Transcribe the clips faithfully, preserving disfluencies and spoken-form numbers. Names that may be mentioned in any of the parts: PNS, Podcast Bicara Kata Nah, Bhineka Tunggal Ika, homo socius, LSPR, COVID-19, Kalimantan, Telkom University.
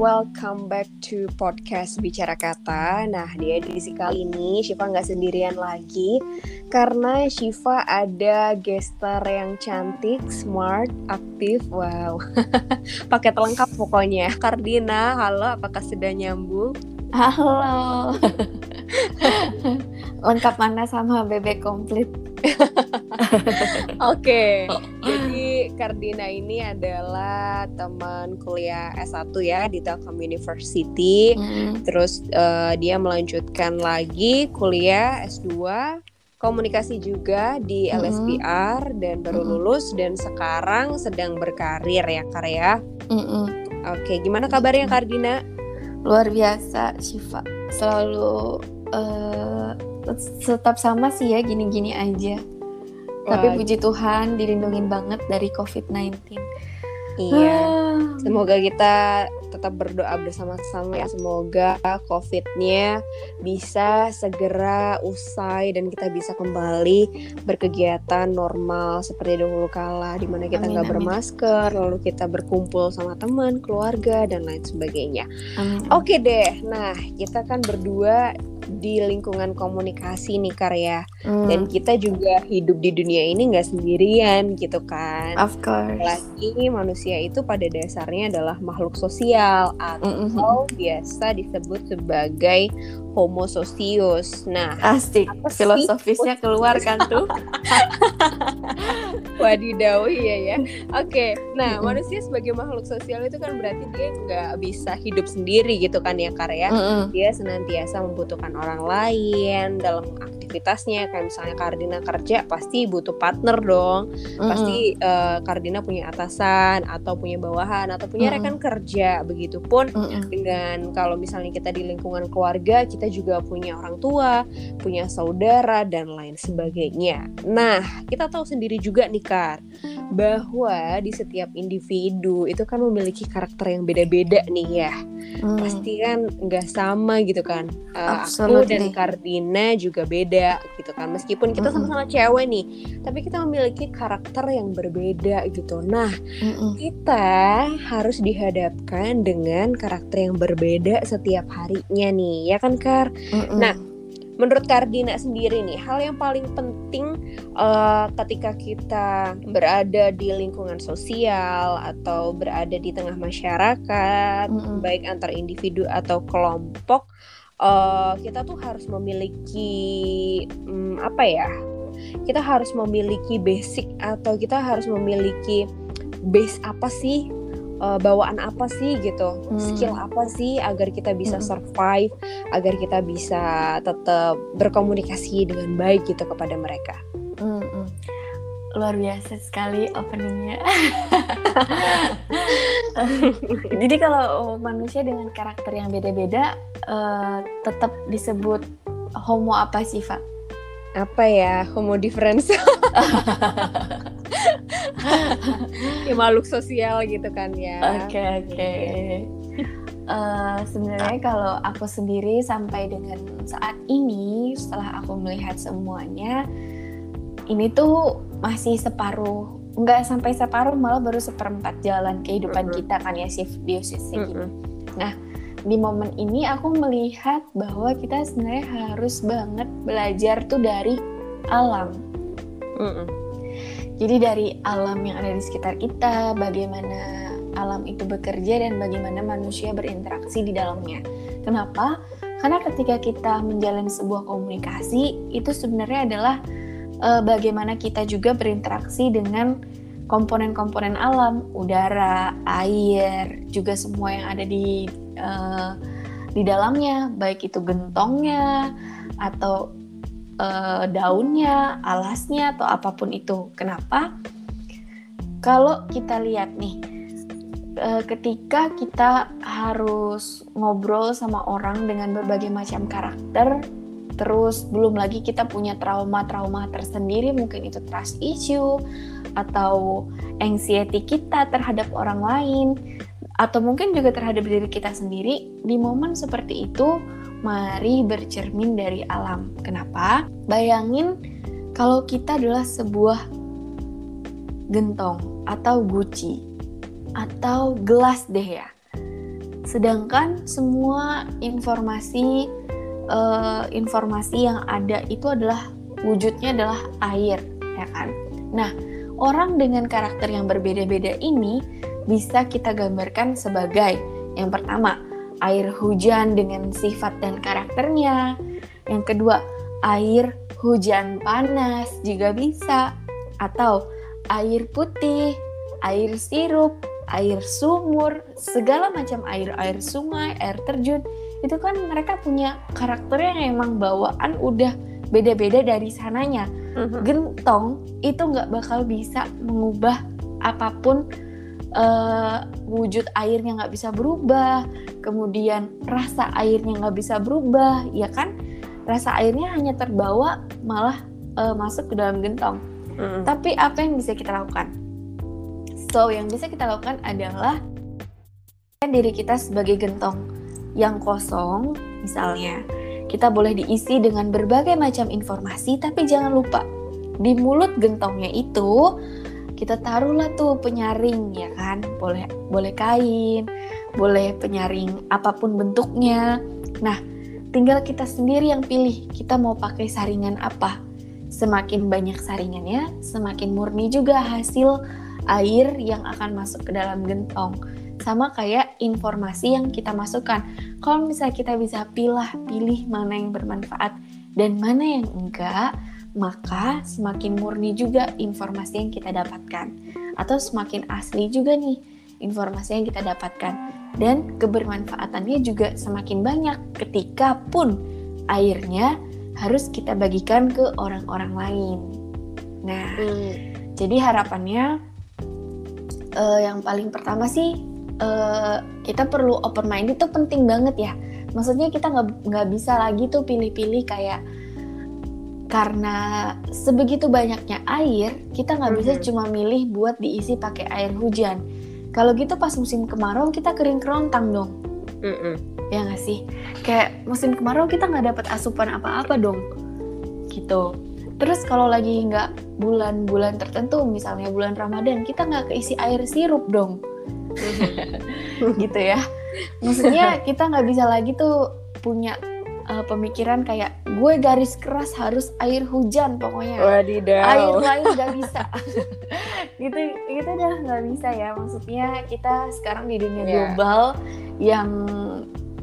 Welcome back to Podcast Bicara Kata. Nah, di edisi kali ini Syifa gak sendirian lagi, karena Syifa ada gestar yang cantik, smart, aktif. Wow, paket lengkap pokoknya. Kardina, halo, apakah sudah nyambung? Halo. Lengkap mana sama bebek komplit. Oke, okay. Jadi Kardina ini adalah teman kuliah S satu ya di Telkom University. Mm-hmm. Terus uh, dia melanjutkan lagi kuliah S dua komunikasi juga di mm-hmm. L S P R dan baru mm-hmm. lulus dan sekarang sedang berkarir ya Kar ya. Mm-hmm. Oke, okay. Gimana kabarnya Kardina? Luar biasa Syifa, selalu uh, tetap sama sih ya, gini-gini aja. Wah. Tapi puji Tuhan dilindungin banget dari covid sembilan belas. Iya, ah. Semoga kita tetap berdoa bersama-sama ya, semoga COVID-nya bisa segera usai dan kita bisa kembali berkegiatan normal seperti dahulu kala, di mana kita nggak bermasker, amin. Lalu kita berkumpul sama teman, keluarga dan lain sebagainya. Amin. Oke deh, nah kita kan berdua di lingkungan komunikasi nih Karya, hmm. dan kita juga hidup di dunia ini nggak sendirian gitu kan. Of course. Lagi manusia itu pada dasarnya adalah makhluk sosial atau mm-hmm. biasa disebut sebagai homo socius. Nah, asik filosofisnya keluar kan tuh. Wadidaw ya ya. Oke, okay. Nah mm-hmm. manusia sebagai makhluk sosial itu kan berarti dia nggak bisa hidup sendiri gitu kan ya Karya. Mm-hmm. Dia senantiasa membutuhkan orang lain dalam aktivitasnya. Kayak misalnya Kardina kerja pasti butuh partner dong, mm-hmm. pasti uh, Kardina punya atasan atau punya bawahan atau punya mm-hmm. rekan kerja. Begitupun mm-hmm. dengan kalau misalnya kita di lingkungan keluarga, kita juga punya orang tua, punya saudara dan lain sebagainya. Nah, kita tahu sendiri juga nih Kar, bahwa di setiap individu itu kan memiliki karakter yang beda-beda nih ya. Hmm. Pasti kan gak sama gitu kan. uh, Aku dan Kardina juga beda gitu kan. Meskipun kita mm-mm. sama-sama cewek nih, tapi kita memiliki karakter yang berbeda gitu. Nah mm-mm. kita harus dihadapkan dengan karakter yang berbeda setiap harinya nih, ya kan Kar? Mm-mm. Nah, menurut Kardina sendiri nih, hal yang paling penting uh, ketika kita berada di lingkungan sosial atau berada di tengah masyarakat, mm-hmm. baik antar individu atau kelompok, uh, kita tuh harus memiliki um, apa ya? Kita harus memiliki basic atau kita harus memiliki base apa sih? Bawaan apa sih gitu, hmm. skill apa sih agar kita bisa survive, hmm. agar kita bisa tetap berkomunikasi dengan baik gitu kepada mereka. Hmm. Luar biasa sekali openingnya. Jadi kalau manusia dengan karakter yang beda-beda uh, tetap disebut homo apa sih, Pak? Apa ya, homo difference? Ya, makhluk sosial gitu kan ya. Oke okay, oke okay. uh, Sebenarnya kalau aku sendiri sampai dengan saat ini, setelah aku melihat semuanya, ini tuh masih separuh, nggak sampai separuh, malah baru seperempat jalan kehidupan mm-hmm. kita kan ya, shift diosisnya gitu. Mm-hmm. Nah, di momen ini aku melihat bahwa kita sebenarnya harus banget belajar tuh dari alam. Mm-hmm. Jadi dari alam yang ada di sekitar kita, bagaimana alam itu bekerja dan bagaimana manusia berinteraksi di dalamnya. Kenapa? Karena ketika kita menjalin sebuah komunikasi, itu sebenarnya adalah e, bagaimana kita juga berinteraksi dengan komponen-komponen alam, udara, air, juga semua yang ada di e, di dalamnya, baik itu gentongnya atau daunnya, alasnya, atau apapun itu. Kenapa? Kalau kita lihat nih, ketika kita harus ngobrol sama orang dengan berbagai macam karakter, terus belum lagi kita punya trauma-trauma tersendiri, mungkin itu trust issue, atau anxiety kita terhadap orang lain, atau mungkin juga terhadap diri kita sendiri, di momen seperti itu, mari bercermin dari alam. Kenapa? Bayangin kalau kita adalah sebuah gentong atau guci atau gelas deh ya. Sedangkan semua informasi uh, informasi yang ada itu adalah wujudnya adalah air, ya kan? Nah, orang dengan karakter yang berbeda-beda ini bisa kita gambarkan sebagai yang pertama, air hujan dengan sifat dan karakternya. Yang kedua, air hujan panas jika bisa, atau air putih, air sirup, air sumur, segala macam air, air sungai, air terjun. Itu kan mereka punya karakternya yang emang bawaan udah beda-beda dari sananya. Mm-hmm. Gentong itu gak bakal bisa mengubah apapun, uh, wujud airnya gak bisa berubah, kemudian rasa airnya gak bisa berubah, ya kan? Rasa airnya hanya terbawa malah uh, masuk ke dalam gentong. Mm-hmm. Tapi apa yang bisa kita lakukan? So, yang bisa kita lakukan adalah diri kita sebagai gentong yang kosong, misalnya. Kita boleh diisi dengan berbagai macam informasi, tapi jangan lupa, di mulut gentongnya itu, kita taruhlah tuh penyaring, ya kan? Boleh, boleh kain, boleh penyaring apapun bentuknya. Nah, tinggal kita sendiri yang pilih, kita mau pakai saringan apa. Semakin banyak saringannya, semakin murni juga hasil air yang akan masuk ke dalam gentong. Sama kayak informasi yang kita masukkan. Kalau misalnya kita bisa pilih-pilih mana yang bermanfaat dan mana yang enggak, maka semakin murni juga informasi yang kita dapatkan. Atau semakin asli juga nih informasi yang kita dapatkan. Dan kebermanfaatannya juga semakin banyak ketika pun airnya harus kita bagikan ke orang-orang lain. Nah, hmm. jadi harapannya uh, yang paling pertama sih, Uh, kita perlu open mind, itu penting banget ya. Maksudnya kita nggak nggak bisa lagi tuh pilih-pilih kayak, karena sebegitu banyaknya air kita nggak mm-hmm. bisa cuma milih buat diisi pakai air hujan. Kalau gitu pas musim kemarau kita kering kerontang dong, mm-hmm. ya nggak sih? Kayak musim kemarau kita nggak dapat asupan apa-apa dong, gitu. Terus kalau lagi nggak bulan-bulan tertentu, misalnya bulan Ramadan, kita nggak keisi air sirup dong. Gitu ya, maksudnya kita nggak bisa lagi tuh punya uh, pemikiran kayak gue garis keras harus air hujan pokoknya. Wadidaw. Air lain nggak bisa. Gitu gitu udah nggak bisa ya, maksudnya kita sekarang di dunia yeah. global yang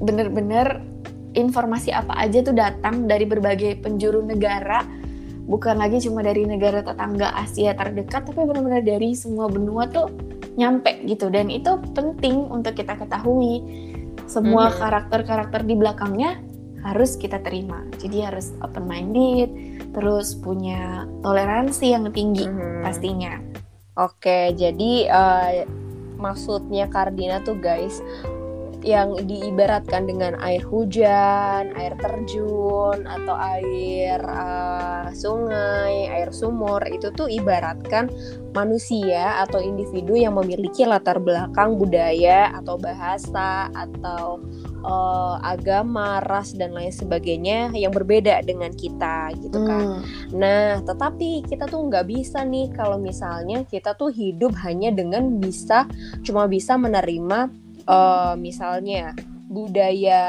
benar-benar informasi apa aja tuh datang dari berbagai penjuru negara, bukan lagi cuma dari negara tetangga Asia terdekat, tapi benar-benar dari semua benua tuh nyampe gitu. Dan itu penting untuk kita ketahui semua hmm. karakter-karakter di belakangnya harus kita terima. Jadi harus open minded, terus punya toleransi yang tinggi hmm. pastinya. Oke, jadi uh, maksudnya Kardina tuh guys, yang diibaratkan dengan air hujan, air terjun, atau air uh, sungai, air sumur, itu tuh ibaratkan manusia atau individu yang memiliki latar belakang budaya atau bahasa atau uh, agama, ras, dan lain sebagainya yang berbeda dengan kita gitu kan. Hmm. Nah, tetapi kita tuh nggak bisa nih kalau misalnya kita tuh hidup hanya dengan bisa, cuma bisa menerima Uh, misalnya budaya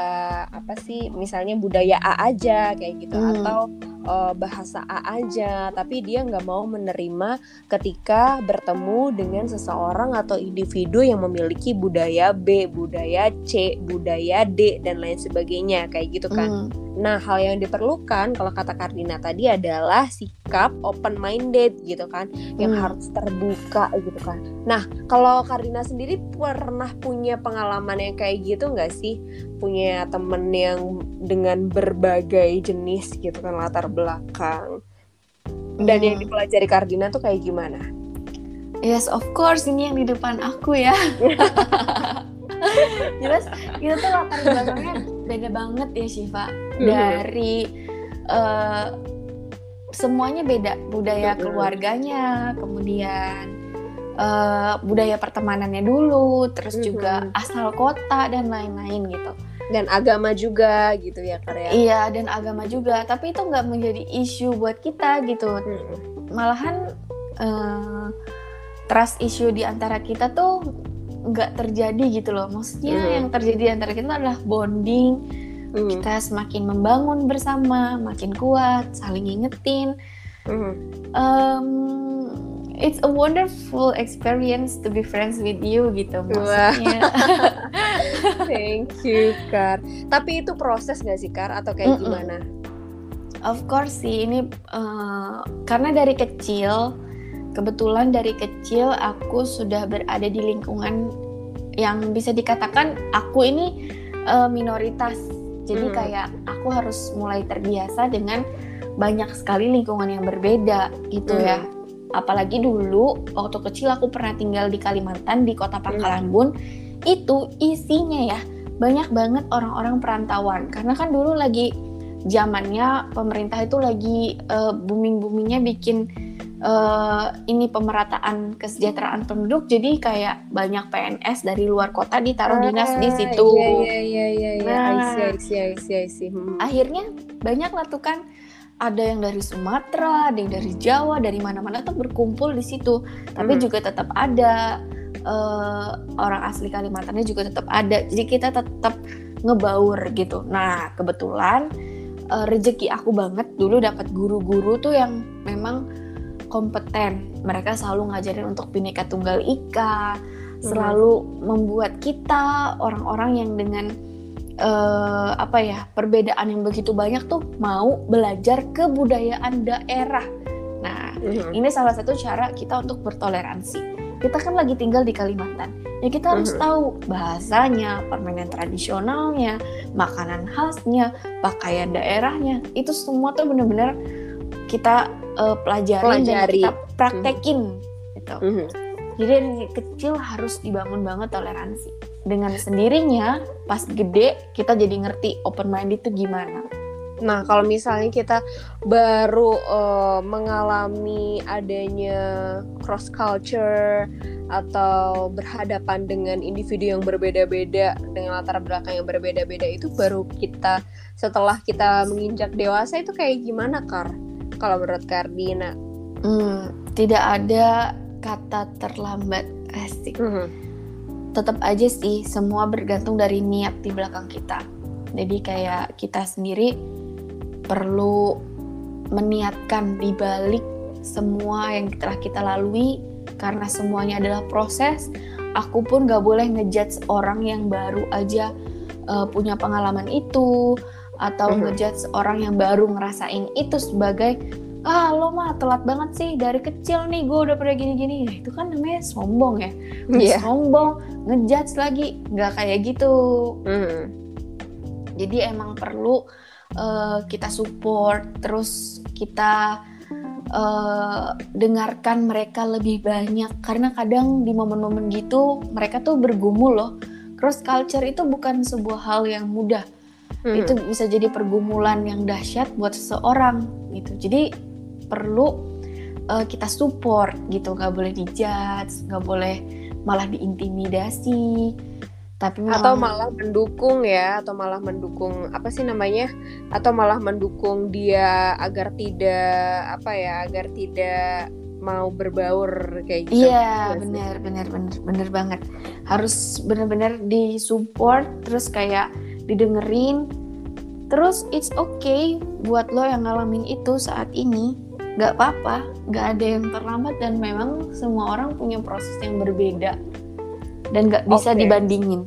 apa sih, misalnya budaya A aja kayak gitu, hmm. atau uh, bahasa A aja, tapi dia nggak mau menerima ketika bertemu dengan seseorang atau individu yang memiliki budaya B, budaya C, budaya D, dan lain sebagainya kayak gitu kan. Hmm. Nah, hal yang diperlukan kalau kata Kardina tadi adalah sikap open-minded gitu kan, yang hmm. harus terbuka gitu kan. Nah, kalau Kardina sendiri pernah punya pengalaman yang kayak gitu gak sih? Punya temen yang dengan berbagai jenis gitu kan, latar belakang. Dan hmm. yang dipelajari Kardina tuh kayak gimana? Yes, of course, ini yang di depan aku ya. Jelas, itu tuh latar belakangnya beda banget ya Syifa. Dari uh, semuanya beda, budaya keluarganya, kemudian uh, budaya pertemanannya dulu, terus juga asal kota dan lain-lain gitu. Dan agama juga gitu ya Karya. Iya, dan agama juga, tapi itu nggak menjadi isu buat kita gitu. Malahan uh, trust issue di antara kita tuh nggak terjadi gitu loh. Maksudnya mm. yang terjadi antara kita adalah bonding, mm. kita semakin membangun bersama, makin kuat, saling ngingetin. Mm. Um, it's a wonderful experience to be friends with you gitu maksudnya. Thank you, Kar. Tapi itu proses nggak sih, Kar? Atau kayak Mm-mm. gimana? Of course sih, ini uh, karena dari kecil. Kebetulan dari kecil aku sudah berada di lingkungan yang bisa dikatakan aku ini uh, minoritas. Jadi hmm. kayak aku harus mulai terbiasa dengan banyak sekali lingkungan yang berbeda gitu hmm. ya. Apalagi dulu waktu kecil aku pernah tinggal di Kalimantan, di kota Pangkalan hmm. Bun. Itu isinya ya banyak banget orang-orang perantauan. Karena kan dulu lagi zamannya pemerintah itu lagi uh, booming-boomingnya bikin Uh, ini pemerataan kesejahteraan penduduk, jadi kayak banyak P N S dari luar kota ditaruh ah, dinas di situ. Iya iya iya iya. Nah, I see, I see, I see. Hmm. Akhirnya banyak lah tuh kan, ada yang dari Sumatera, ada yang dari Jawa, dari mana-mana tuh berkumpul di situ. Tapi hmm. juga tetap ada uh, orang asli Kalimantannya juga tetap ada. Jadi kita tetap ngebaur gitu. Nah, kebetulan uh, rezeki aku banget dulu dapat guru-guru tuh yang memang kompeten, mereka selalu ngajarin untuk Bhineka Tunggal Ika, hmm. selalu membuat kita orang-orang yang dengan uh, apa ya perbedaan yang begitu banyak tuh mau belajar kebudayaan daerah. Nah, hmm. ini salah satu cara kita untuk bertoleransi. Kita kan lagi tinggal di Kalimantan, ya kita harus hmm. tahu bahasanya, permainan tradisionalnya, makanan khasnya, pakaian daerahnya, itu semua tuh benar-benar kita Uh, pelajari dan kita praktekin mm. gitu. Mm-hmm. Jadi dari kecil harus dibangun banget toleransi. Dengan sendirinya pas gede kita jadi ngerti open minded itu gimana. Nah, kalau misalnya kita baru uh, mengalami adanya cross culture atau berhadapan dengan individu yang berbeda-beda, dengan latar belakang yang berbeda-beda, itu baru kita setelah kita menginjak dewasa itu kayak gimana, Kar? Kalau menurut Kardina, hmm, tidak ada kata terlambat, asik. Mm-hmm. Tetap aja sih, semua bergantung dari niat di belakang kita. Jadi kayak kita sendiri perlu meniatkan di balik semua yang telah kita lalui, karena semuanya adalah proses. Aku pun gak boleh ngejudge orang yang baru aja uh, punya pengalaman itu. Atau mm-hmm. ngejudge orang yang baru ngerasain itu sebagai ah lo mah telat banget sih, dari kecil nih gue udah pernah gini-gini. Nah, itu kan namanya sombong ya, yeah. sombong, ngejudge lagi, gak kayak gitu. mm. Jadi emang perlu uh, kita support, terus kita uh, dengarkan mereka lebih banyak. Karena kadang di momen-momen gitu mereka tuh bergumul loh. Cross culture itu bukan sebuah hal yang mudah. Hmm. Itu bisa jadi pergumulan yang dahsyat buat seseorang gitu. Jadi perlu uh, kita support gitu, nggak boleh dijudge, nggak boleh malah diintimidasi, tapi malah... atau malah mendukung ya, atau malah mendukung apa sih namanya, atau malah mendukung dia agar tidak apa ya, agar tidak mau berbaur kayak gitu. Iya, benar, benar, benar, benar banget. Harus benar-benar disupport, terus kayak didengerin. Terus it's okay buat lo yang ngalamin itu saat ini, gak apa-apa, gak ada yang terlambat. Dan memang semua orang punya proses yang berbeda dan gak bisa okay. dibandingin.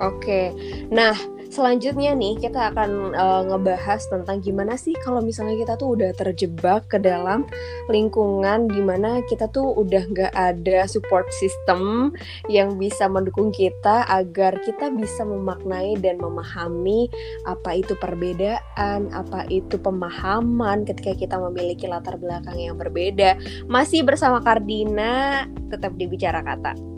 Oke, okay. Nah selanjutnya nih kita akan uh, ngebahas tentang gimana sih kalau misalnya kita tuh udah terjebak ke dalam lingkungan dimana kita tuh udah gak ada support system yang bisa mendukung kita agar kita bisa memaknai dan memahami apa itu perbedaan, apa itu pemahaman ketika kita memiliki latar belakang yang berbeda. Masih bersama Kardina, tetap di Bicara Kata.